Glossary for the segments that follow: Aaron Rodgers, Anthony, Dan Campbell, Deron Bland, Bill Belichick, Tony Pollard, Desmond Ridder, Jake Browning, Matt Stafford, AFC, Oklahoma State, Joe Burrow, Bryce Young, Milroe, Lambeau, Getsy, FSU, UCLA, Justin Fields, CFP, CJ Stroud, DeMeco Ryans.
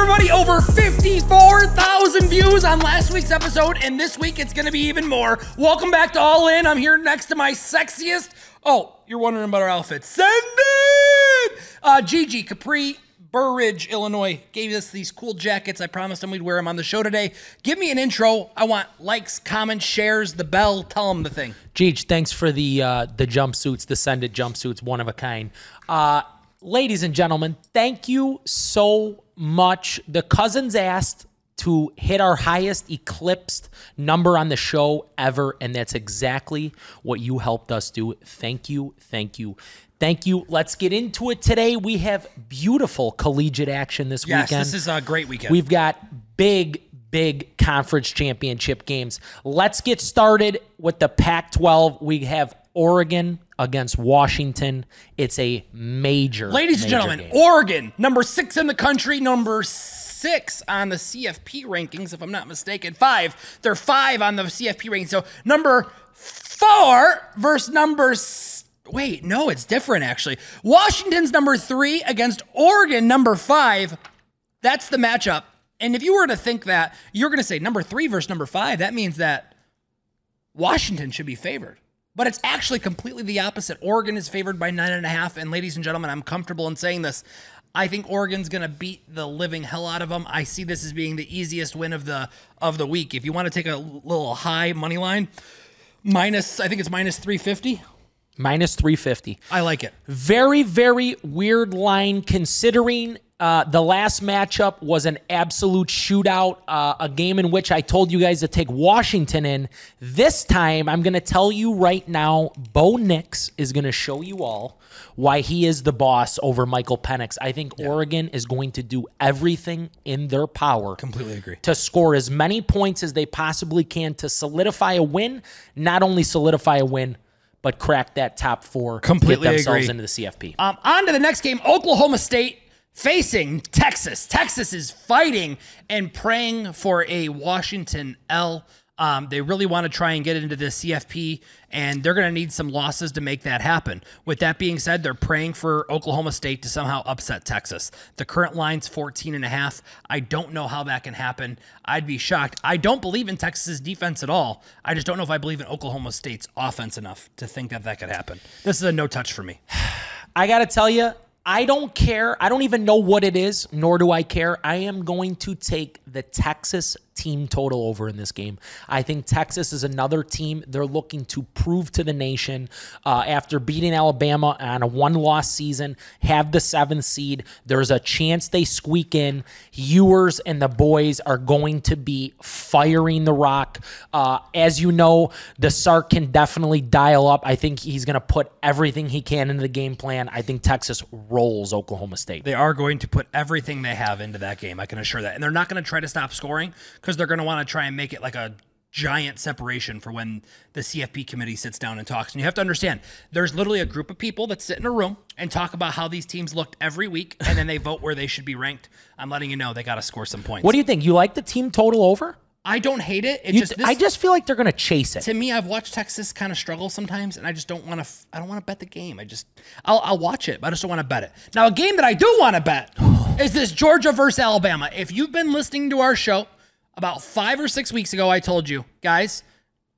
everybody, over 54,000 views on last week's episode, and this week it's going to be even more. Welcome back to All In. I'm here next to my sexiest, oh, you're wondering about our outfit. Send it! Gigi Capri, Burr Ridge, Illinois, gave us these cool jackets. I promised them we'd wear them on the show today. Give me an intro. I want likes, comments, shares, the bell. Tell them the thing. Gigi, thanks for the jumpsuits, the Send It jumpsuits, one of a kind. Ladies and gentlemen, thank you so much. The cousins asked to hit our highest eclipsed number on the show ever, and that's exactly what you helped us do. Thank you, thank you, thank you. Let's get into it today. We have beautiful collegiate action this weekend. Yes, this is a great weekend. We've got big conference championship games. Let's get started with the Pac-12. We have Oregon against Washington. It's a major, ladies and gentlemen, game. Oregon, number 6 in the country, number 6 on the CFP rankings, if I'm not mistaken. 5. They're 5 on the CFP rankings. So number 4 versus number wait, no, it's different actually. Washington's number 3 against Oregon, number 5. That's the matchup. And if you were to think that, you're going to say number 3 versus number 5, that means that Washington should be favored. But it's actually completely the opposite. Oregon is favored by 9.5. And ladies and gentlemen, I'm comfortable in saying this. I think Oregon's going to beat the living hell out of them. I see this as being the easiest win of the week. If you want to take a little high money line, I think it's minus 350. Minus 350. I like it. Very, very weird line considering the last matchup was an absolute shootout, a game in which I told you guys to take Washington in. This time, I'm going to tell you right now, Bo Nix is going to show you all why he is the boss over Michael Penix. I think Oregon is going to do everything in their power. Completely agree. To score as many points as they possibly can to solidify a win, not only solidify a win, but crack that top 4, completely get themselves into the CFP. On to the next game, Oklahoma State facing Texas. Texas is fighting and praying for a Washington L. They really want to try and get into the CFP, and they're going to need some losses to make that happen. With that being said, they're praying for Oklahoma State to somehow upset Texas. The current line's 14.5. I don't know how that can happen. I'd be shocked. I don't believe in Texas's defense at all. I just don't know if I believe in Oklahoma State's offense enough to think that that could happen. This is a no touch for me. I got to tell you, I don't care. I don't even know what it is, nor do I care. I am going to take the Texas team total over in this game. I think Texas is another team they're looking to prove to the nation after beating Alabama on a one-loss season, have the 7th seed. There's a chance they squeak in. Ewers and the boys are going to be firing the rock. As you know, the Sark can definitely dial up. I think he's going to put everything he can into the game plan. I think Texas rolls Oklahoma State. They are going to put everything they have into that game, I can assure that. And they're not going to try to stop scoring because they're going to want to try and make it like a giant separation for when the CFP committee sits down and talks. And you have to understand, there's literally a group of people that sit in a room and talk about how these teams looked every week, and then they vote where they should be ranked. I'm letting you know they got to score some points. What do you think? You like the team total over? I don't hate it. I just feel like they're going to chase it. To me, I've watched Texas kind of struggle sometimes, and I just don't want to. I don't want to bet the game. I'll watch it, but I just don't want to bet it. Now, a game that I do want to bet is this Georgia versus Alabama. If you've been listening to our show about 5 or 6 weeks ago, I told you guys,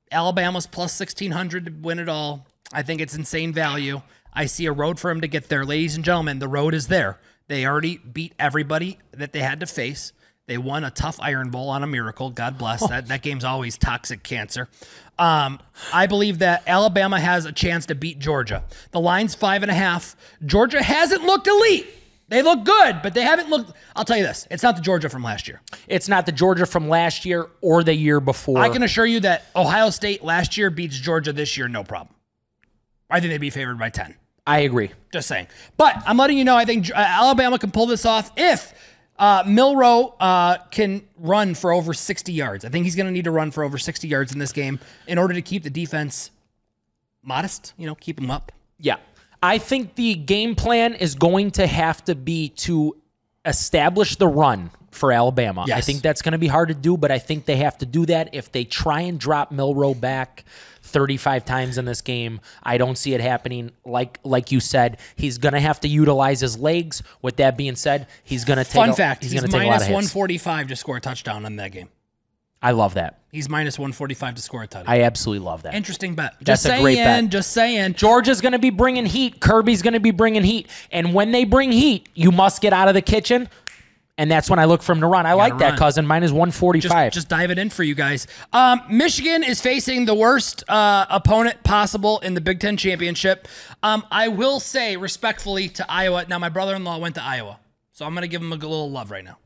Alabama's plus 1,600 to win it all. I think it's insane value. I see a road for him to get there, ladies and gentlemen. The road is there. They already beat everybody that they had to face. They won a tough Iron Bowl on a miracle. God bless that. That game's always toxic cancer. I believe that Alabama has a chance to beat Georgia. The line's 5.5. Georgia hasn't looked elite. They look good, but they haven't looked. I'll tell you this. It's not the Georgia from last year. It's not the Georgia from last year or the year before. I can assure you that Ohio State last year beats Georgia this year, no problem. I think they'd be favored by 10. I agree. Just saying. But I'm letting you know, I think Alabama can pull this off if Milroe can run for over 60 yards. I think he's going to need to run for over 60 yards in this game in order to keep the defense modest, you know, keep him up. Yeah. I think the game plan is going to have to be to establish the run for Alabama. Yes. I think that's going to be hard to do, but I think they have to do that. If they try and drop Milroe back 35 times in this game, I don't see it happening. Like you said, he's going to have to utilize his legs. With that being said, he's going to take a lot of hits. -145 to score a touchdown in that game. I love that. He's -145 to score a touchdown. I absolutely love that. Interesting bet. That's a great bet. Just saying. Georgia's going to be bringing heat. Kirby's going to be bringing heat. And when they bring heat, you must get out of the kitchen. And that's when I look for him to run. I like that, cousin. -145. Just dive it in for you guys. Michigan is facing the worst opponent possible in the Big Ten Championship. I will say respectfully to Iowa. Now, my brother-in-law went to Iowa, so I'm going to give him a little love right now.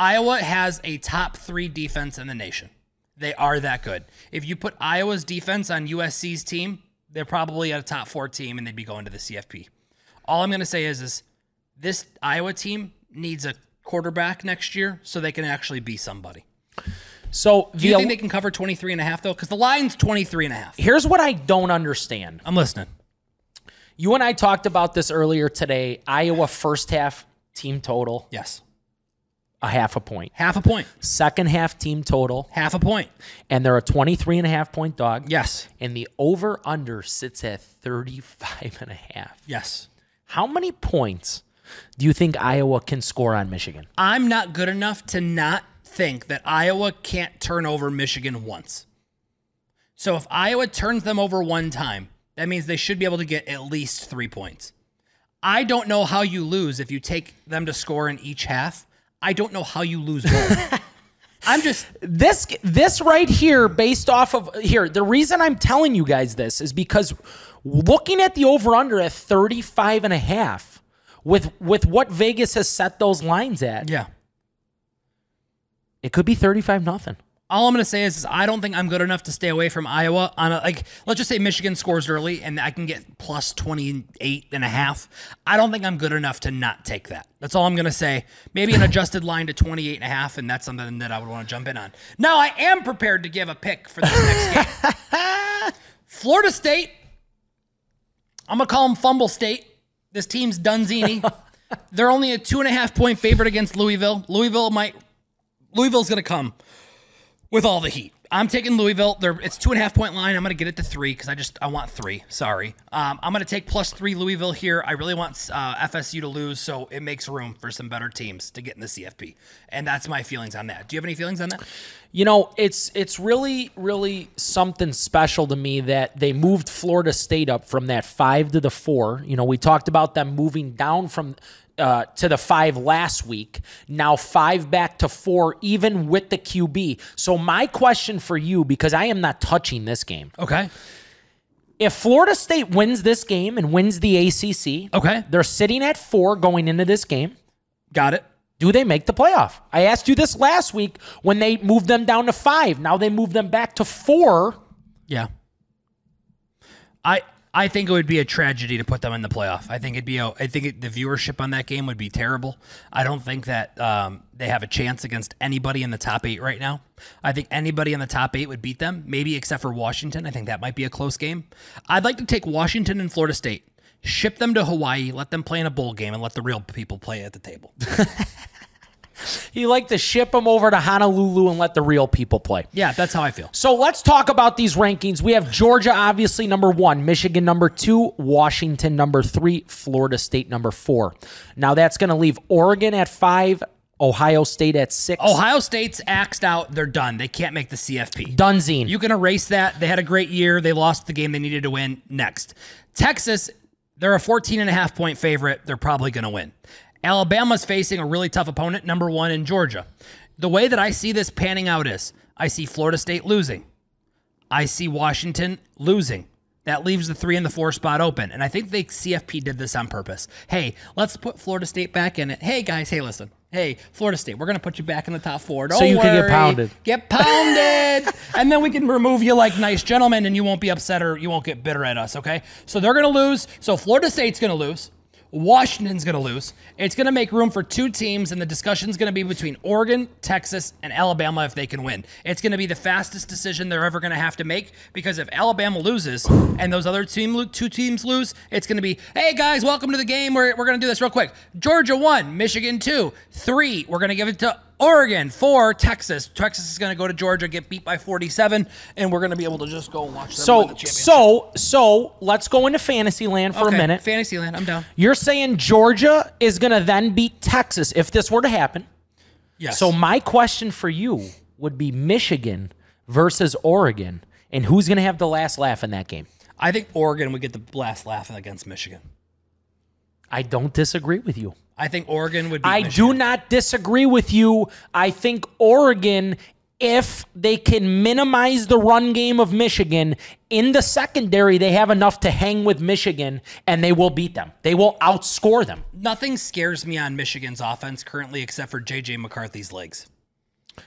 Iowa has a top-3 defense in the nation. They are that good. If you put Iowa's defense on USC's team, they're probably a top-4 team, and they'd be going to the CFP. All I'm going to say is this Iowa team needs a quarterback next year so they can actually be somebody. So do you think they can cover 23.5 though? Because the line's 23.5. Here's what I don't understand. I'm listening. You and I talked about this earlier today. Iowa first half team total. Yes. ½ a point. ½ a point. Second half team total. ½ a point. And they're a 23.5 point dog. Yes. And the over under sits at 35.5. Yes. How many points do you think Iowa can score on Michigan? I'm not good enough to not think that Iowa can't turn over Michigan once. So if Iowa turns them over one time, that means they should be able to get at least 3 points. I don't know how you lose if you take them to score in each half. I don't know how you lose both. I'm just this right here, based off of here. The reason I'm telling you guys this is because looking at the over-under at 35.5, With what Vegas has set those lines at, yeah, it could be 35-0. All I'm going to say is I don't think I'm good enough to stay away from Iowa. Let's just say Michigan scores early and I can get plus 28.5. I don't think I'm good enough to not take that. That's all I'm going to say. Maybe an adjusted line to 28.5, and that's something that I would want to jump in on. Now I am prepared to give a pick for this next game. Florida State. I'm going to call them Fumble State. This team's Dunzini. They're only a 2.5 point favorite against Louisville. Louisville's going to come with all the heat. I'm taking Louisville. It's 2.5 point line. I'm going to get it to 3 because I want 3. Sorry. I'm going to take +3 Louisville here. I really want FSU to lose, so it makes room for some better teams to get in the CFP. And that's my feelings on that. Do you have any feelings on that? You know, it's really, really something special to me that they moved Florida State up from that 5 to the 4. You know, we talked about them moving down from to the 5 last week, now 5 back to 4, even with the QB. So my question for you, because I am not touching this game. Okay. If Florida State wins this game and wins the ACC, okay, they're sitting at 4 going into this game. Got it. Do they make the playoff? I asked you this last week when they moved them down to 5. Now they move them back to 4. Yeah. I think it would be a tragedy to put them in the playoff. I think the viewership on that game would be terrible. I don't think that they have a chance against anybody in the top 8 right now. I think anybody in the top 8 would beat them, maybe except for Washington. I think that might be a close game. I'd like to take Washington and Florida State, ship them to Hawaii, let them play in a bowl game, and let the real people play at the table. You like to ship them over to Honolulu and let the real people play. Yeah, that's how I feel. So let's talk about these rankings. We have Georgia, obviously, number 1, Michigan, number 2, Washington, number 3, Florida State, number 4. Now that's going to leave Oregon at 5, Ohio State at 6. Ohio State's axed out. They're done. They can't make the CFP. Dunzine. You can erase that. They had a great year. They lost the game they needed to win. Next. Texas, they're a 14.5 point favorite. They're probably going to win. Alabama's facing a really tough opponent, number 1 in Georgia. The way that I see this panning out is I see Florida State losing. I see Washington losing. That leaves the 3 and the 4 spot open. And I think the CFP did this on purpose. Hey, let's put Florida State back in it. Hey, guys. Hey, listen. Hey, Florida State, we're going to put you back in the top 4. Don't worry. So you can get pounded. Get pounded. And then we can remove you like nice gentlemen, and you won't be upset or you won't get bitter at us, okay? So they're going to lose. So Florida State's going to lose. Washington's going to lose. It's going to make room for 2 teams, and the discussion's going to be between Oregon, Texas, and Alabama if they can win. It's going to be the fastest decision they're ever going to have to make, because if Alabama loses and those other two teams lose, it's going to be, hey, guys, welcome to the game. We're going to do this real quick. Georgia 1, Michigan 2, 3. We're going to give it to Oregon 4, Texas. Texas is going to go to Georgia, get beat by 47, and we're going to be able to just go and watch them win the championship. So let's go into Fantasyland for a minute. Fantasyland, I'm down. You're saying Georgia is going to then beat Texas if this were to happen. Yes. So my question for you would be Michigan versus Oregon, and who's going to have the last laugh in that game? I think Oregon would get the last laugh against Michigan. I don't disagree with you. I think Oregon would be Michigan. I do not disagree with you. I think Oregon, if they can minimize the run game of Michigan, in the secondary, they have enough to hang with Michigan, and they will beat them. They will outscore them. Nothing scares me on Michigan's offense currently except for J.J. McCarthy's legs.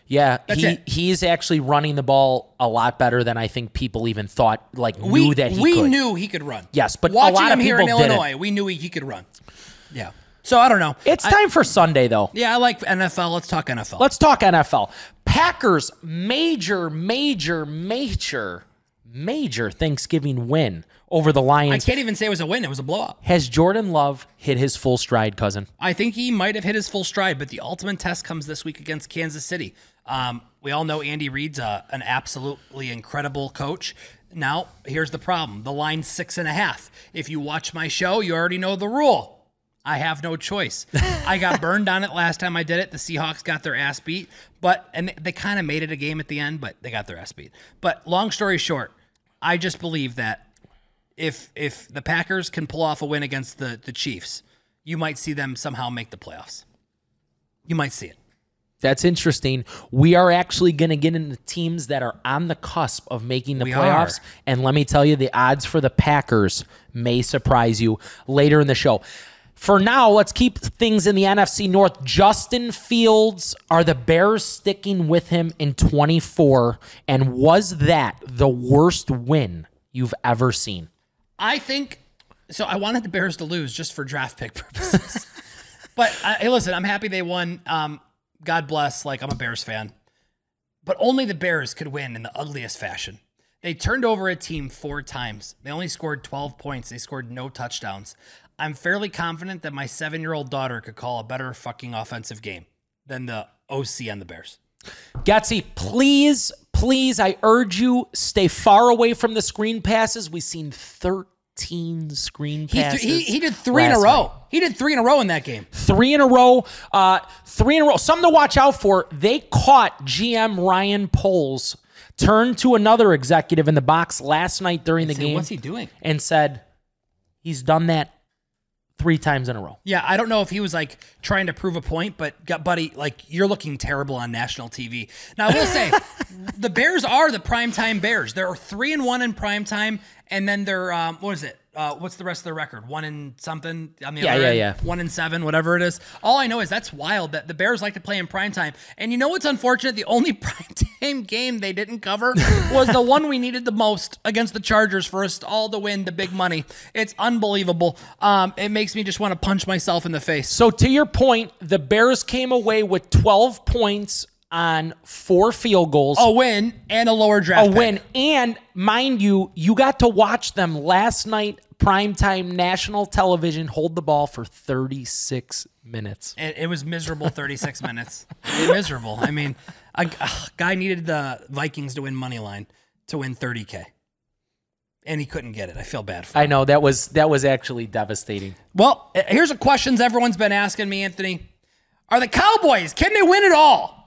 Yeah, he's actually running the ball a lot better than I think people even thought, knew that he could. We knew he could run. Yes, but watching him here in Illinois, we knew he could run. Yeah. So I don't know. It's time for Sunday, though. Yeah, I like NFL. Let's talk NFL. Let's talk NFL. Packers, major Thanksgiving win over the Lions. I can't even say it was a win. It was a blowout. Has Jordan Love hit his full stride, cousin? I think he might have hit his full stride, but the ultimate test comes this week against Kansas City. We all know Andy Reid's an absolutely incredible coach. Now, here's the problem. The line's 6.5. If you watch my show, you already know the rule. I have no choice. I got burned on it last time I did it. The Seahawks got their ass beat, and they kind of made it a game at the end, but they got their ass beat. But long story short, I just believe that if the Packers can pull off a win against the Chiefs, you might see them somehow make the playoffs. You might see it. That's interesting. We are actually going to get into teams that are on the cusp of making the playoffs. And let me tell you, the odds for the Packers may surprise you later in the show. For now, let's keep things in the NFC North. Justin Fields, are the Bears sticking with him in 24? And was that the worst win you've ever seen? I think so. I wanted the Bears to lose just for draft pick purposes. But hey, listen, I'm happy they won. God bless. I'm a Bears fan. But only the Bears could win in the ugliest fashion. They turned over a team 4 times. They only scored 12 points. They scored no touchdowns. I'm fairly confident that my 7-year-old daughter could call a better fucking offensive game than the OC on the Bears. Getsy, please, I urge you, stay far away from the screen passes. We've seen 13 screen passes. He did 3 in a row. He did 3 in a row in that game. 3 in a row. 3 in a row. Something to watch out for. They caught GM Ryan Poles, turned to another executive in the box last night during the game. What's he doing? And said, he's done that 3 times in a row. Yeah, I don't know if he was trying to prove a point, but buddy, you're looking terrible on national TV. Now I will say, the Bears are the primetime Bears. They're 3-1 in primetime, and then they're what is it? What's the rest of their record? 1 and something on the other end. Yeah. 1 and 7, whatever it is. All I know is that's wild that the Bears like to play in primetime. And you know what's unfortunate? The only primetime game they didn't cover was the one we needed the most against the Chargers for us all to win the big money. It's unbelievable. It makes me just want to punch myself in the face. So to your point, the Bears came away with 12 points on 4 field goals. A win and a lower draft pick. A win. And mind you, you got to watch them last night, primetime national television, hold the ball for 36 minutes. It was miserable 36 minutes. Miserable. I mean, a guy needed the Vikings to win money line to win 30K. And he couldn't get it. I feel bad for him. I know. That was actually devastating. Well, here's a question everyone's been asking me, Anthony. Are the Cowboys, can they win it all?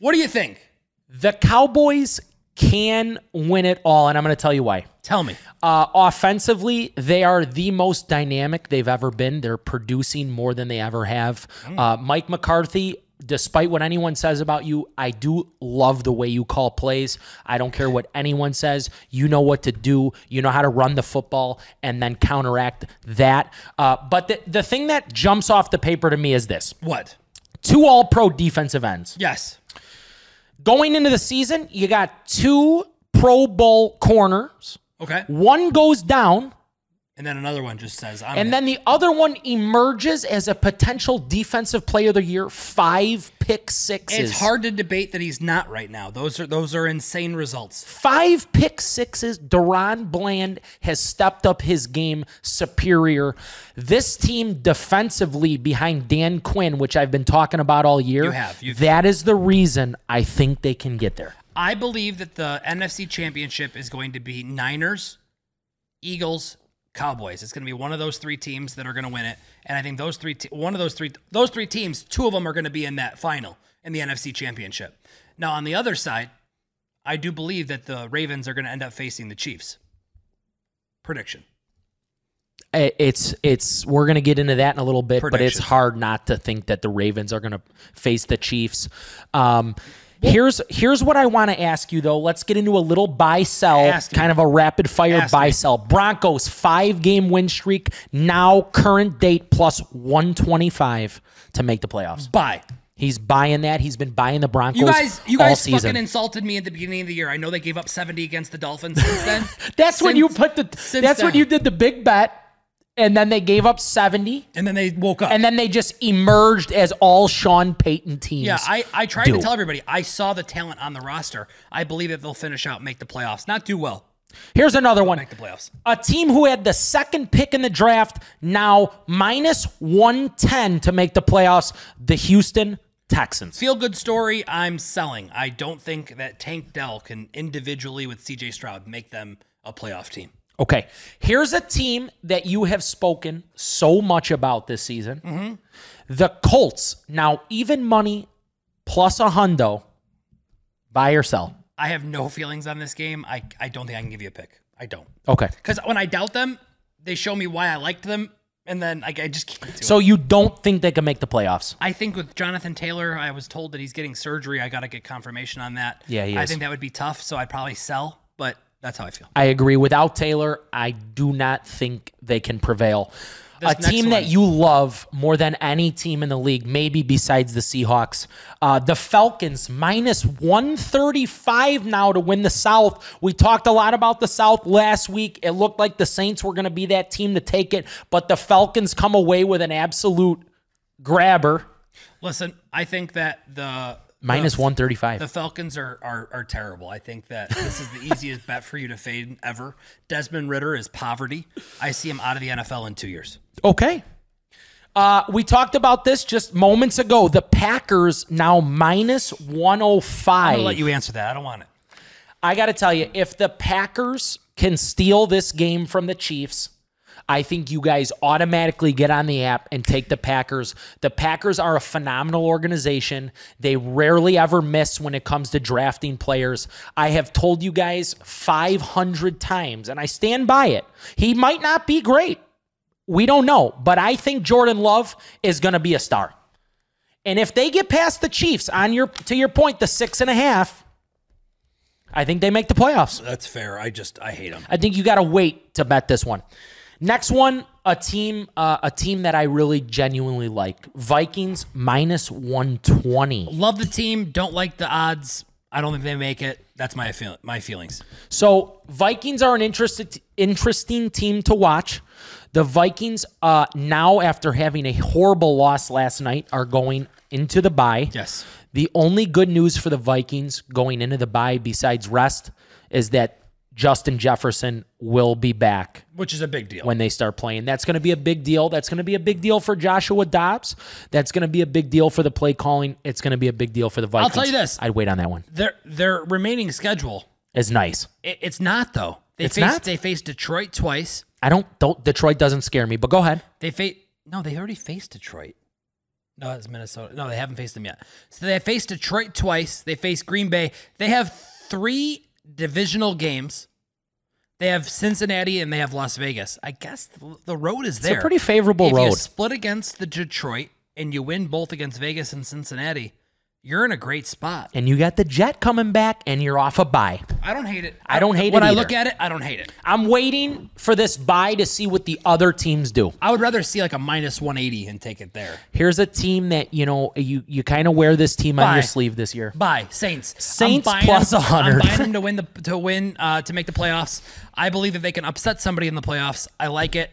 What do you think? The Cowboys can win it all, and I'm going to tell you why. Tell me. Offensively, they are the most dynamic they've ever been. They're producing more than they ever have. Mike McCarthy, despite what anyone says about you, I do love the way you call plays. I don't care what anyone says. You know what to do. You know how to run the football and then counteract that. But the thing that jumps off the paper to me is this. What? 2 all-pro defensive ends. Yes. Going into the season, you got 2 Pro Bowl corners. Okay. One goes down And then another one just says, then the other one emerges as a potential defensive player of the year, 5 pick sixes. It's hard to debate that he's not right now. Those are insane results. 5 pick sixes. Deron Bland has stepped up his game superior. This team defensively behind Dan Quinn, which I've been talking about all year. You have. That is the reason I think they can get there. I believe that the NFC Championship is going to be Niners, Eagles, Cowboys. It's going to be one of those 3 teams that are going to win it, and I think those three teams, 2 of them are going to be in that final in the NFC Championship. Now, on the other side, I do believe that the Ravens are going to end up facing the Chiefs. Prediction. We're going to get into that in a little bit, but it's hard not to think that the Ravens are going to face the Chiefs. Here's what I want to ask you, though. Let's get into a little buy-sell, kind of a rapid-fire buy-sell. Broncos, 5-game win streak, now current date, plus 125 to make the playoffs. Buy. He's buying that. He's been buying the Broncos all season. You guys fucking insulted me at the beginning of the year. I know they gave up 70 against the Dolphins since then. That's when you did the big bet. And then they gave up 70. And then they woke up. And then they just emerged as all Sean Payton teams. Yeah, I tried to tell everybody. I saw the talent on the roster. I believe that they'll finish out and make the playoffs. Not do well. Here's another one. Make the playoffs. A team who had the 2nd pick in the draft, now minus 110 to make the playoffs, the Houston Texans. Feel good story. I'm selling. I don't think that Tank Dell can individually with CJ Stroud make them a playoff team. Okay, here's a team that you have spoken so much about this season. Mm-hmm. The Colts, now even money, plus $100, buy or sell. I have no feelings on this game. I don't think I can give you a pick. I don't. Okay. Because when I doubt them, they show me why I liked them, and then I just keep it. So you don't think they can make the playoffs? I think with Jonathan Taylor, I was told that he's getting surgery. I got to get confirmation on that. Yeah, he is. I think that would be tough, so I'd probably sell, but... That's how I feel. I agree. Without Taylor, I do not think they can prevail. A team that you love more than any team in the league, maybe besides the Seahawks. The Falcons, minus 135 now to win the South. We talked a lot about the South last week. It looked like the Saints were going to be that team to take it, but the Falcons come away with an absolute grabber. Listen, I think that the... Minus 135. The Falcons are terrible. I think that this is the easiest bet for you to fade ever. Desmond Ridder is poverty. I see him out of the NFL in 2 years. Okay. We talked about this just moments ago. The Packers now minus 105. I'm going to let you answer that. I don't want it. I got to tell you, if the Packers can steal this game from the Chiefs, I think you guys automatically get on the app and take the Packers. The Packers are a phenomenal organization. They rarely ever miss when it comes to drafting players. I have told you guys 500 times, and I stand by it. He might not be great. We don't know, but I think Jordan Love is going to be a star. And if they get past the Chiefs, to your point, the 6.5, I think they make the playoffs. That's fair. I hate them. I think you got to wait to bet this one. Next one, a team that I really genuinely like. Vikings, minus 120. Love the team. Don't like the odds. I don't think they make it. That's my feelings. So Vikings are an interesting team to watch. The Vikings, now after having a horrible loss last night, are going into the bye. Yes. The only good news for the Vikings going into the bye besides rest is that Justin Jefferson will be back. Which is a big deal. When they start playing. That's going to be a big deal. That's going to be a big deal for Joshua Dobbs. That's going to be a big deal for the play calling. It's going to be a big deal for the Vikings. I'll tell you this. I'd wait on that one. Their remaining schedule is nice. It's not, though. They faced Detroit twice. Detroit doesn't scare me, but go ahead. They already faced Detroit. No, it's Minnesota. No, they haven't faced them yet. So they faced Detroit twice. They faced Green Bay. They have 3 divisional games. They have Cincinnati and they have Las Vegas. I guess the road is there. It's a pretty favorable road. If you split against the Detroit and you win both against Vegas and Cincinnati, you're in a great spot. And you got the Jet coming back, and you're off a bye. I don't hate it. I don't hate it either. When I look at it, I don't hate it. I'm waiting for this bye to see what the other teams do. I would rather see like a minus 180 and take it there. Here's a team that, you know, you kind of wear this team on your sleeve this year. Bye. Saints. Saints plus 100. I'm buying them to make the playoffs. I believe that they can upset somebody in the playoffs. I like it.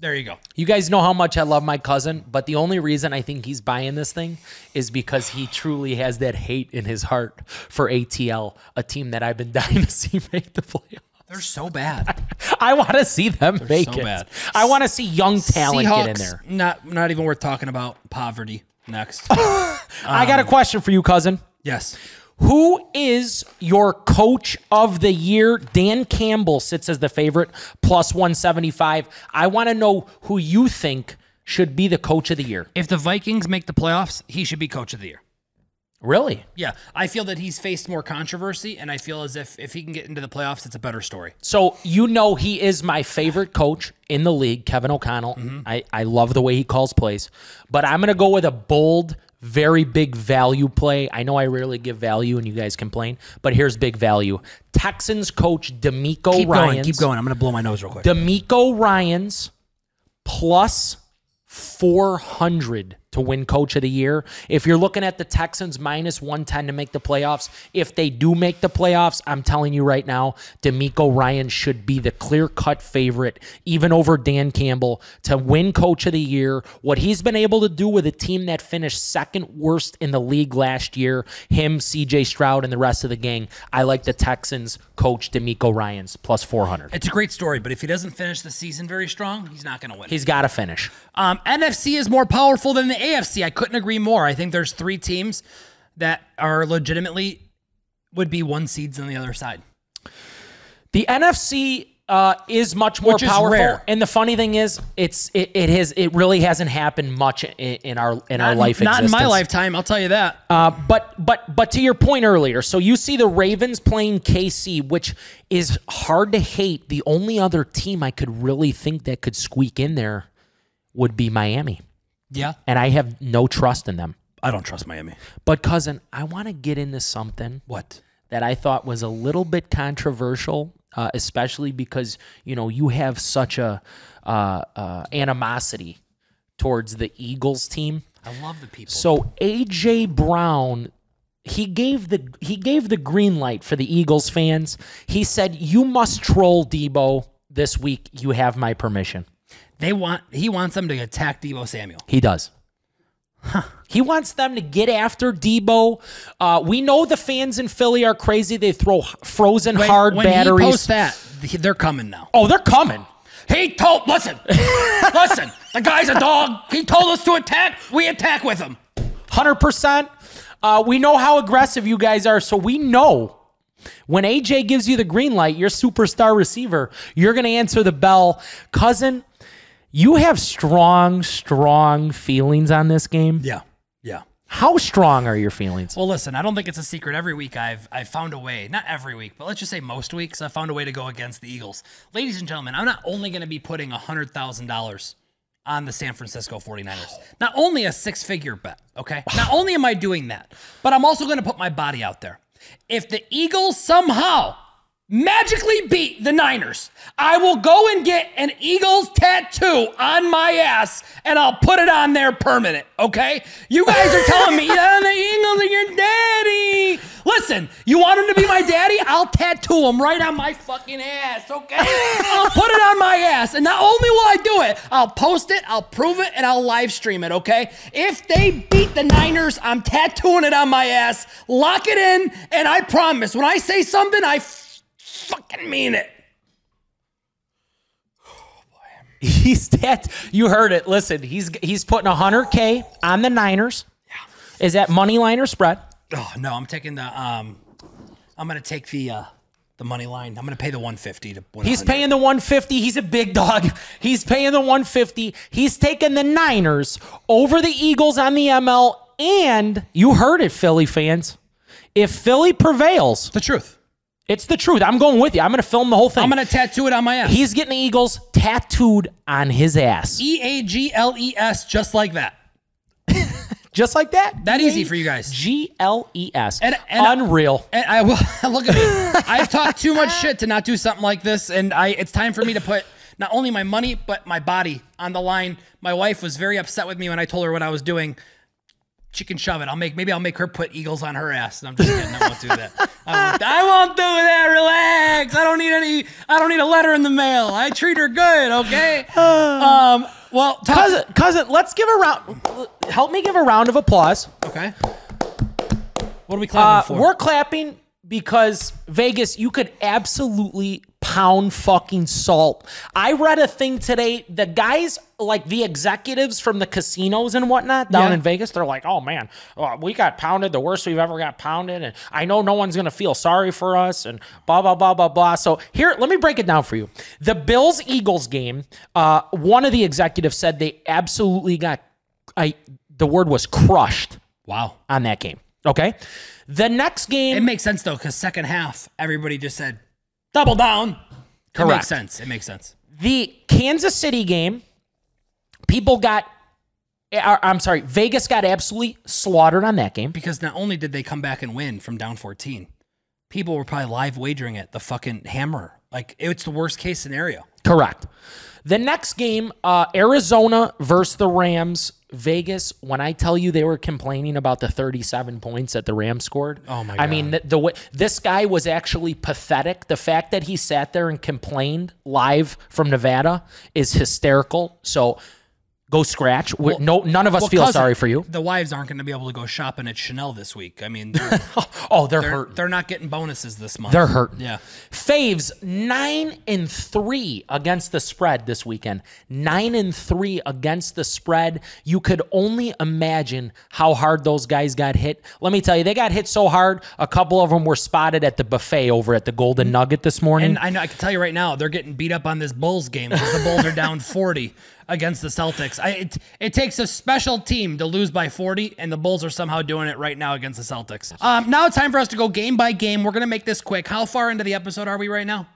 There you go. You guys know how much I love my cousin, but the only reason I think he's buying this thing is because he truly has that hate in his heart for ATL, a team that I've been dying to see make the playoffs. They're so bad. I want to see them make it. I want to see young talent Seahawks, get in there. Not even worth talking about. Poverty. Next. I got a question for you, cousin. Yes. Who is your coach of the year? Dan Campbell sits as the favorite, plus 175. I want to know who you think should be the coach of the year. If the Vikings make the playoffs, he should be coach of the year. Really? Yeah. I feel that he's faced more controversy, and I feel as if he can get into the playoffs, it's a better story. So you know he is my favorite coach in the league, Kevin O'Connell. Mm-hmm. I love the way he calls plays. But I'm going to go with a bold, very big value play. I know I rarely give value and you guys complain, but here's big value. Texans coach DeMeco Ryans. Keep going. I'm going to blow my nose real quick. DeMeco Ryans plus 400 to win coach of the year. If you're looking at the Texans minus 110 to make the playoffs, if they do make the playoffs, I'm telling you right now, DeMeco Ryans should be the clear-cut favorite, even over Dan Campbell, to win coach of the year. What he's been able to do with a team that finished second worst in the league last year, him, CJ Stroud, and the rest of the gang, I like the Texans coach DeMeco Ryans plus 400. It's a great story, but if he doesn't finish the season very strong, he's not going to win. He's got to finish. NFC is more powerful than the AFC. I couldn't agree more. I think there's three teams that are legitimately would be one seeds on the other side. The NFC is much more powerful, and the funny thing is, it really hasn't happened much in our life existence. Not in my lifetime, I'll tell you that. But to your point earlier, so you see the Ravens playing KC, which is hard to hate. The only other team I could really think that could squeak in there would be Miami. Yeah. And I have no trust in them. I don't trust Miami. But, cousin, I want to get into something. What? That I thought was a little bit controversial, especially because, you know, you have such a animosity towards the Eagles team. I love the people. So, AJ Brown, he gave the green light for the Eagles fans. He said, you must troll Deebo this week. You have my permission. He wants them to attack Deebo Samuel. He does. Huh. He wants them to get after Deebo. We know the fans in Philly are crazy. They throw frozen hard batteries. When he posts that, they're coming now. Oh, they're coming. Listen, the guy's a dog. He told us to attack. We attack with him. 100%. We know how aggressive you guys are, so we know. When AJ gives you the green light, your superstar receiver, you're going to answer the bell. Cousin, you have strong feelings on this game. Yeah, yeah. How strong are your feelings? Well, listen, I don't think it's a secret. Every week I've found a way, not every week, but let's just say most weeks, I've found a way to go against the Eagles. Ladies and gentlemen, I'm not only going to be putting $100,000 on the San Francisco 49ers. Not only a six-figure bet, okay? Not only am I doing that, but I'm also going to put my body out there. If the Eagles somehow magically beat the Niners, I will go and get an Eagles tattoo on my ass, and I'll put it on there permanent, okay? You guys are telling me, the Eagles are your daddy. Listen, you want him to be my daddy? I'll tattoo him right on my fucking ass, okay? I'll put it on my ass, and not only will I do it, I'll post it, I'll prove it, and I'll live stream it, okay? If they beat the Niners, I'm tattooing it on my ass. Lock it in, and I promise, when I say something, I fucking mean it. Oh boy. You heard it. Listen, he's putting 100K on the Niners. Yeah. Is that money line or spread? Oh no, I'm taking the I'm gonna take the money line. I'm gonna pay the 150 to win. He's paying the 150. He's a big dog. He's paying the 150. He's taking the Niners over the Eagles on the ML, and you heard it, Philly fans. If Philly prevails, the truth. It's the truth. I'm going with you. I'm going to film the whole thing. I'm going to tattoo it on my ass. He's getting the Eagles tattooed on his ass. EAGLES, just like that. Just like that. That easy for you guys. G-L-E-S. And unreal. And I will look at me. I've talked too much shit to not do something like this, and it's time for me to put not only my money but my body on the line. My wife was very upset with me when I told her what I was doing. She can shove it. Maybe I'll make her put eagles on her ass. And I'm just kidding. I won't do that. I won't do that. Relax. I don't need a letter in the mail. I treat her good. Okay. Well, cousin, let's give a round. Help me give a round of applause. Okay. What are we clapping for? We're clapping because Vegas, you could absolutely pound fucking salt. I read a thing today. The guys, like the executives from the casinos and whatnot down in Vegas, they're like, oh man, we got pounded the worst we've ever got pounded. And I know no one's going to feel sorry for us and blah, blah, blah, blah, blah. So here, let me break it down for you. The Bills-Eagles game, one of the executives said they absolutely got, the word was crushed. Wow. On that game. Okay. The next game. It makes sense though, because second half, everybody just said, double down. Correct. It makes sense. It makes sense. The Kansas City game, people got, I'm sorry, Vegas got absolutely slaughtered on that game. Because not only did they come back and win from down 14, people were probably live wagering it, the fucking hammer. Like, it's the worst case scenario. Correct. The next game, Arizona versus the Rams. Vegas, when I tell you they were complaining about the 37 points that the Rams scored, oh my God. I mean, the way this guy was actually pathetic. The fact that he sat there and complained live from Nevada is hysterical. So go scratch. Well, none of us feel sorry for you. The wives aren't going to be able to go shopping at Chanel this week. I mean, they're hurting. They're not getting bonuses this month. They're hurting. Yeah. Faves 9-3 against the spread this weekend. 9-3 against the spread. You could only imagine how hard those guys got hit. Let me tell you, they got hit so hard. A couple of them were spotted at the buffet over at the Golden Nugget this morning. And I can tell you right now, they're getting beat up on this Bulls game because the Bulls are down 40. Against the Celtics. It takes a special team to lose by 40, and the Bulls are somehow doing it right now against the Celtics. Now it's time for us to go game by game. We're going to make this quick. How far into the episode are we right now?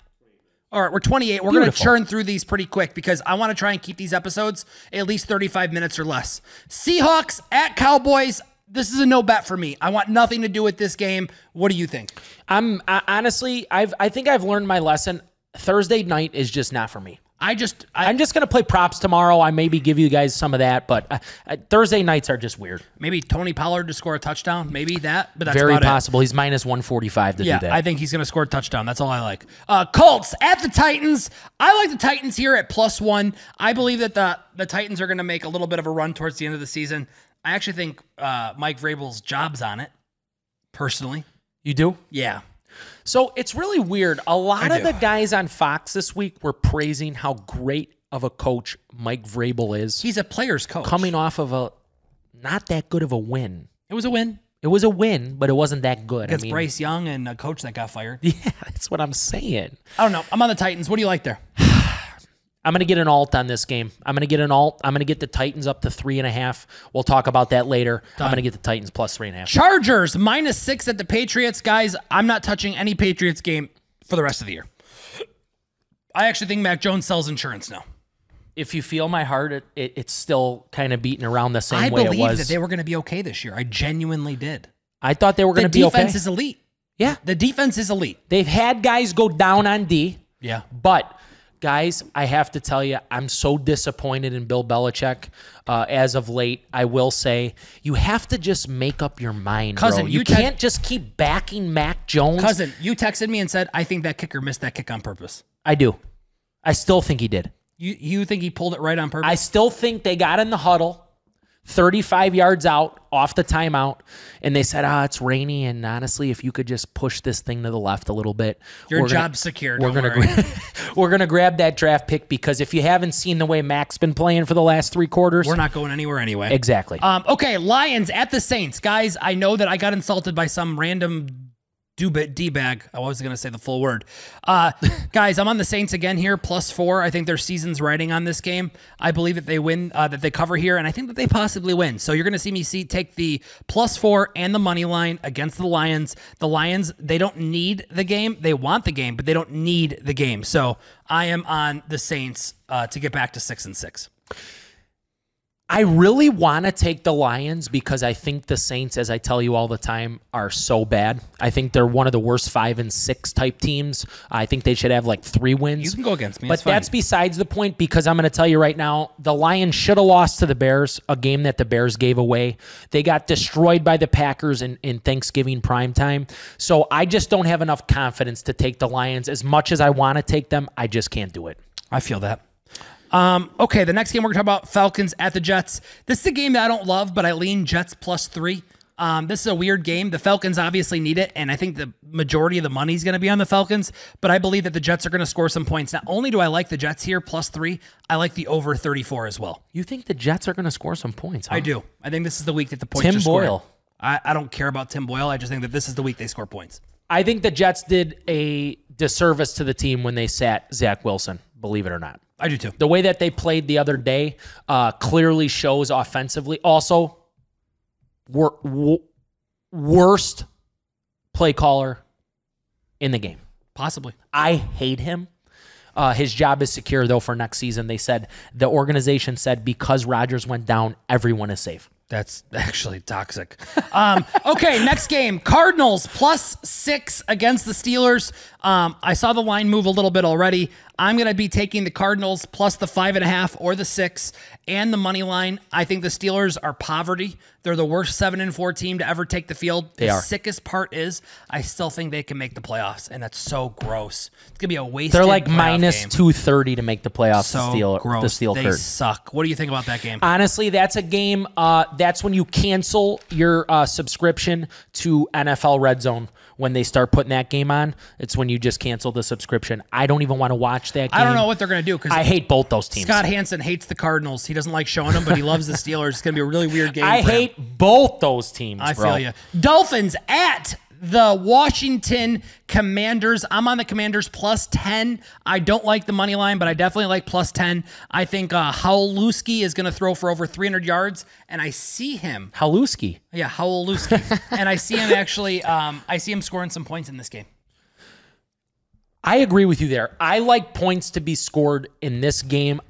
All right, we're 28. We're going to churn through these pretty quick because I want to try and keep these episodes at least 35 minutes or less. Seahawks at Cowboys. This is a no bet for me. I want nothing to do with this game. What do you think? I think I've learned my lesson. Thursday night is just not for me. I'm just going to play props tomorrow. I maybe give you guys some of that, but Thursday nights are just weird. Maybe Tony Pollard to score a touchdown. Maybe that, but that's very possible. He's -145 to do that. I think he's going to score a touchdown. That's all I like. Colts at the Titans. I like the Titans here at +1. I believe that the Titans are going to make a little bit of a run towards the end of the season. I actually think Mike Vrabel's job's on it, personally. You do? Yeah. So it's really weird. A lot of the guys on Fox this week were praising how great of a coach Mike Vrabel is. He's a player's coach. Coming off of a not that good of a win. It was a win. It was a win, but it wasn't that good. Because Bryce Young and a coach that got fired. Yeah, that's what I'm saying. I don't know. I'm on the Titans. What do you like there? I'm going to get an alt on this game. I'm going to get the Titans up to 3.5. We'll talk about that later. Done. I'm going to get the Titans +3.5. Chargers -6 at the Patriots. Guys, I'm not touching any Patriots game for the rest of the year. I actually think Mac Jones sells insurance now. If you feel my heart, it's still kind of beating around the same way it was. I believed that they were going to be okay this year. I genuinely did. I thought they were going to be okay. The defense is elite. Yeah. The defense is elite. They've had guys go down on D. Yeah. But... guys, I have to tell you, I'm so disappointed in Bill Belichick as of late. I will say, you have to just make up your mind, cousin, bro. You can't just keep backing Mac Jones. Cousin, you texted me and said, I think that kicker missed that kick on purpose. I do. I still think he did. You think he pulled it right on purpose? I still think they got in the huddle, 35 yards out, off the timeout, and they said, it's rainy, and honestly, if you could just push this thing to the left a little bit. Your job's secure. We're going to grab that draft pick because if you haven't seen the way Mac's been playing for the last three quarters. We're not going anywhere anyway. Exactly. Okay, Lions at the Saints. Guys, I know that I got insulted by some random D-bag. I was going to say the full word. Guys, I'm on the Saints again here, +4. I think their season's riding on this game. I believe that they win, that they cover here, and I think that they possibly win. So you're going to see me take the +4 and the money line against the Lions. The Lions, they don't need the game. They want the game, but they don't need the game. So I am on the Saints to get back to 6-6. I really want to take the Lions because I think the Saints, as I tell you all the time, are so bad. I think they're one of the worst 5-6 type teams. I think they should have like 3 wins. You can go against me. But that's besides the point, because I'm going to tell you right now, the Lions should have lost to the Bears, a game that the Bears gave away. They got destroyed by the Packers in Thanksgiving primetime. So I just don't have enough confidence to take the Lions. As much as I want to take them, I just can't do it. I feel that. Okay, the next game we're going to talk about, Falcons at the Jets. This is a game that I don't love, but I lean Jets +3. This is a weird game. The Falcons obviously need it, and I think the majority of the money is going to be on the Falcons, but I believe that the Jets are going to score some points. Not only do I like the Jets here, +3, I like the over 34 as well. You think the Jets are going to score some points, huh? I do. I think this is the week that the points are scored. Tim Boyle. I don't care about Tim Boyle. I just think that this is the week they score points. I think the Jets did a disservice to the team when they sat Zach Wilson, believe it or not. I do too. The way that they played the other day clearly shows offensively. Also, worst play caller in the game. Possibly. I hate him. His job is secure, though, for next season. They said, the organization said, because Rodgers went down, everyone is safe. That's actually toxic. Okay, next game. Cardinals +6 against the Steelers. I saw the line move a little bit already. I'm going to be taking the Cardinals plus the 5.5 or the 6 and the money line. I think the Steelers are poverty. They're the worst 7-4 team to ever take the field. The sickest part is I still think they can make the playoffs, and that's so gross. It's going to be a waste. They're like -230 to make the playoffs. So gross. They suck. What do you think about that game? Honestly, that's a game. That's when you cancel your subscription to NFL Red Zone. When they start putting that game on, it's when you just cancel the subscription. I don't even want to watch that game. I don't know what they're going to do because I hate both those teams. Scott Hansen hates the Cardinals. He doesn't like showing them, but he loves the Steelers. It's going to be a really weird game. I hate both those teams, bro. I feel you. Dolphins at the Washington Commanders. I'm on the Commanders +10. I don't like the money line, but I definitely like +10. I think Haluski is going to throw for over 300 yards, and I see him. Haluski? Yeah, Haluski. And I see him actually, I see him scoring some points in this game. I agree with you there. I like points to be scored in this game.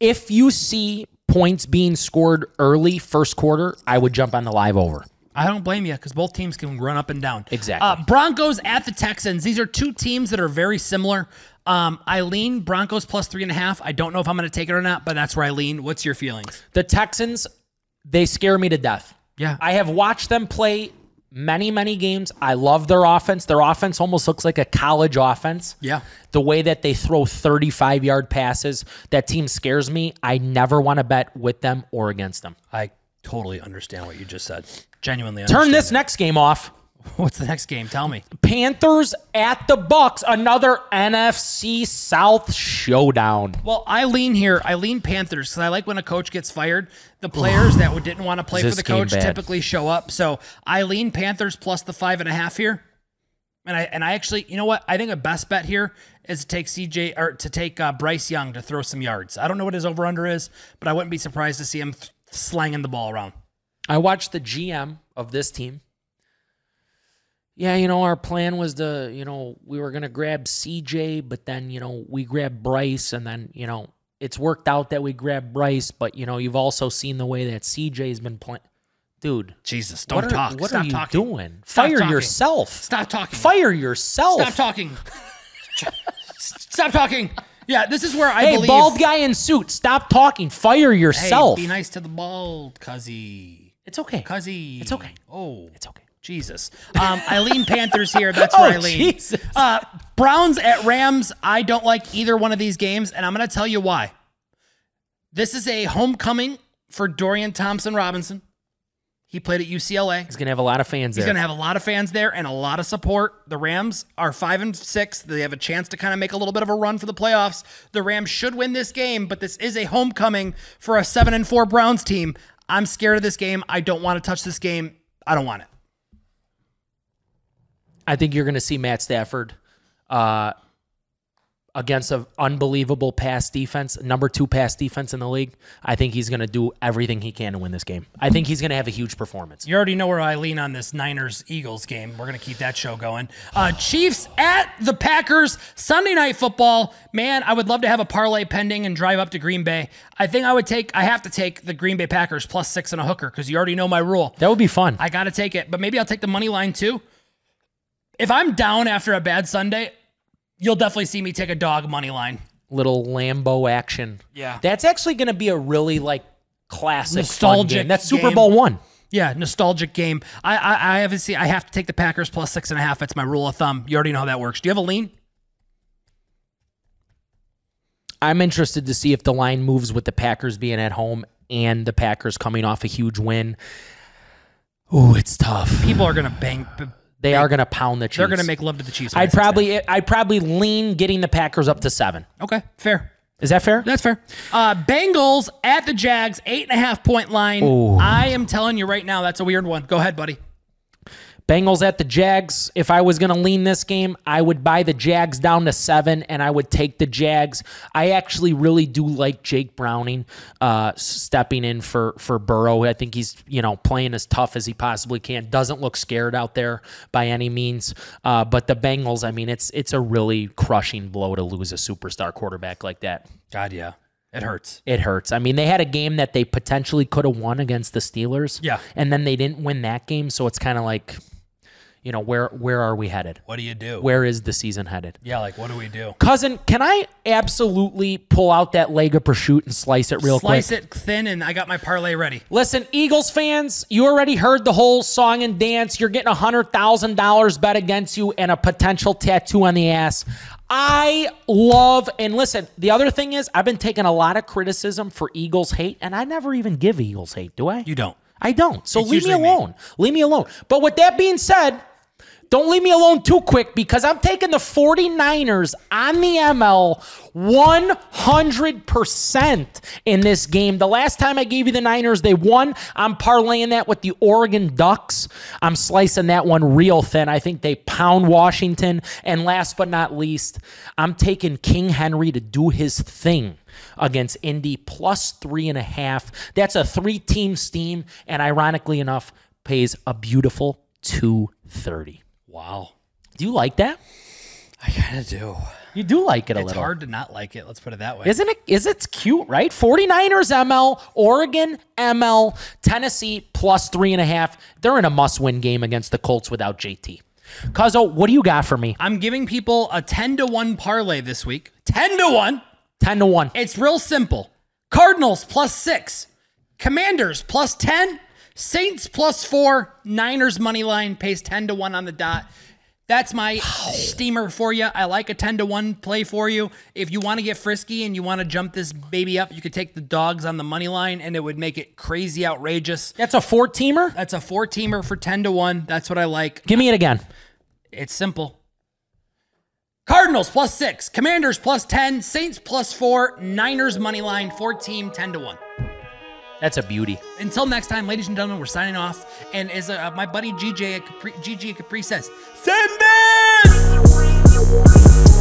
If you see points being scored early first quarter, I would jump on the live over. I don't blame you because both teams can run up and down. Exactly. Broncos at the Texans. These are two teams that are very similar. I lean Broncos +3.5. I don't know if I'm going to take it or not, but that's where I lean. What's your feelings? The Texans, they scare me to death. Yeah. I have watched them play many, many games. I love their offense. Their offense almost looks like a college offense. Yeah. The way that they throw 35-yard passes, that team scares me. I never want to bet with them or against them. I totally understand what you just said. Genuinely understand. Turn this next game off. What's the next game? Tell me. Panthers at the Bucks. Another NFC South showdown. Well, I lean here. I lean Panthers because I like when a coach gets fired. The players that didn't want to play for the coach typically show up. So I lean Panthers plus the 5.5 here. And I actually, you know what? I think a best bet here is to take Bryce Young to throw some yards. I don't know what his over under is, but I wouldn't be surprised to see him slanging the ball around. I watched the GM of this team. Yeah, you know, our plan was to, you know, we were going to grab CJ, but then, you know, we grabbed Bryce, and then, you know, it's worked out that we grabbed Bryce, but, you know, you've also seen the way that CJ's been playing. Dude. Jesus, don't talk. What are you doing? Fire yourself. Stop talking. Fire yourself. Stop talking. Stop talking. Yeah, this is where I believe... Hey, bald guy in suit, stop talking. Fire yourself. Hey, be nice to the bald, cuzzy. It's okay. Cuzzy. It's okay. Oh. It's okay. Jesus. I lean Panthers here. That's where I lean. Jesus. Browns at Rams. I don't like either one of these games, and I'm going to tell you why. This is a homecoming for Dorian Thompson-Robinson. He played at UCLA. He's going to have a lot of fans there. He's going to have a lot of fans there and a lot of support. The Rams are 5-6. They have a chance to kind of make a little bit of a run for the playoffs. The Rams should win this game, but this is a homecoming for a 7-4 Browns team. I'm scared of this game. I don't want to touch this game. I don't want it. I think you're going to see Matt Stafford against an unbelievable pass defense, number 2 pass defense in the league. I think he's going to do everything he can to win this game. I think he's going to have a huge performance. You already know where I lean on this Niners-Eagles game. We're going to keep that show going. Chiefs at the Packers, Sunday Night Football. Man, I would love to have a parlay pending and drive up to Green Bay. I think I have to take the Green Bay Packers +6 and a hooker because you already know my rule. That would be fun. I got to take it, but maybe I'll take the money line too. If I'm down after a bad Sunday, you'll definitely see me take a dog money line. Little Lambeau action. Yeah. That's actually going to be a really like classic nostalgic game. That's Super Bowl I. Yeah, nostalgic game. I obviously I have to take the Packers +6.5. That's my rule of thumb. You already know how that works. Do you have a lean? I'm interested to see if the line moves with the Packers being at home and the Packers coming off a huge win. Ooh, it's tough. People are going to They are going to pound the Chiefs. They're going to make love to the Chiefs. I'd probably lean getting the Packers up to 7. Okay, fair. Is that fair? That's fair. Bengals at the Jags, 8.5-point line. Ooh. I am telling you right now, that's a weird one. Go ahead, buddy. Bengals at the Jags. If I was going to lean this game, I would buy the Jags down to 7, and I would take the Jags. I actually really do like Jake Browning stepping in for Burrow. I think he's playing as tough as he possibly can. Doesn't look scared out there by any means. But the Bengals, I mean, it's a really crushing blow to lose a superstar quarterback like that. God, yeah. It hurts. It hurts. I mean, they had a game that they potentially could have won against the Steelers. Yeah. And then they didn't win that game, so it's kind of like, where are we headed? What do you do? Where is the season headed? Yeah, like, what do we do? Cousin, can I absolutely pull out that leg of prosciutto and slice it real quick? Slice it thin, and I got my parlay ready. Listen, Eagles fans, you already heard the whole song and dance. You're getting $100,000 bet against you and a potential tattoo on the ass. I love, and listen, the other thing is I've been taking a lot of criticism for Eagles hate, and I never even give Eagles hate, do I? You don't. I don't. So it's leave me alone. Leave me alone. But with that being said, don't leave me alone too quick because I'm taking the 49ers on the ML 100% in this game. The last time I gave you the Niners, they won. I'm parlaying that with the Oregon Ducks. I'm slicing that one real thin. I think they pound Washington. And last but not least, I'm taking King Henry to do his thing against Indy +3.5. That's a 3-team steam. And ironically enough, pays a beautiful 230. Wow. Do you like that? I kind of do. You do like it a little. It's hard to not like it. Let's put it that way. Isn't it? It's cute, right? 49ers ML, Oregon ML, Tennessee +3.5. They're in a must-win game against the Colts without JT. Cuzzo, what do you got for me? I'm giving people a 10-to-1 parlay this week. 10-to-1. 10-to-1. It's real simple. Cardinals +6. Commanders +10. Saints +4, Niners money line pays 10-to-1 on the dot. That's my steamer for you. I like a 10-to-1 play for you. If you want to get frisky and you want to jump this baby up, you could take the dogs on the money line, and it would make it crazy outrageous. That's a 4-teamer? That's a 4-teamer for 10-to-1. That's what I like. Give me it again. It's simple. Cardinals +6, Commanders +10, Saints +4, Niners money line, 4-team, 10-to-1. That's a beauty. Until next time, ladies and gentlemen, we're signing off. And as my buddy Gigi Capri says, send this!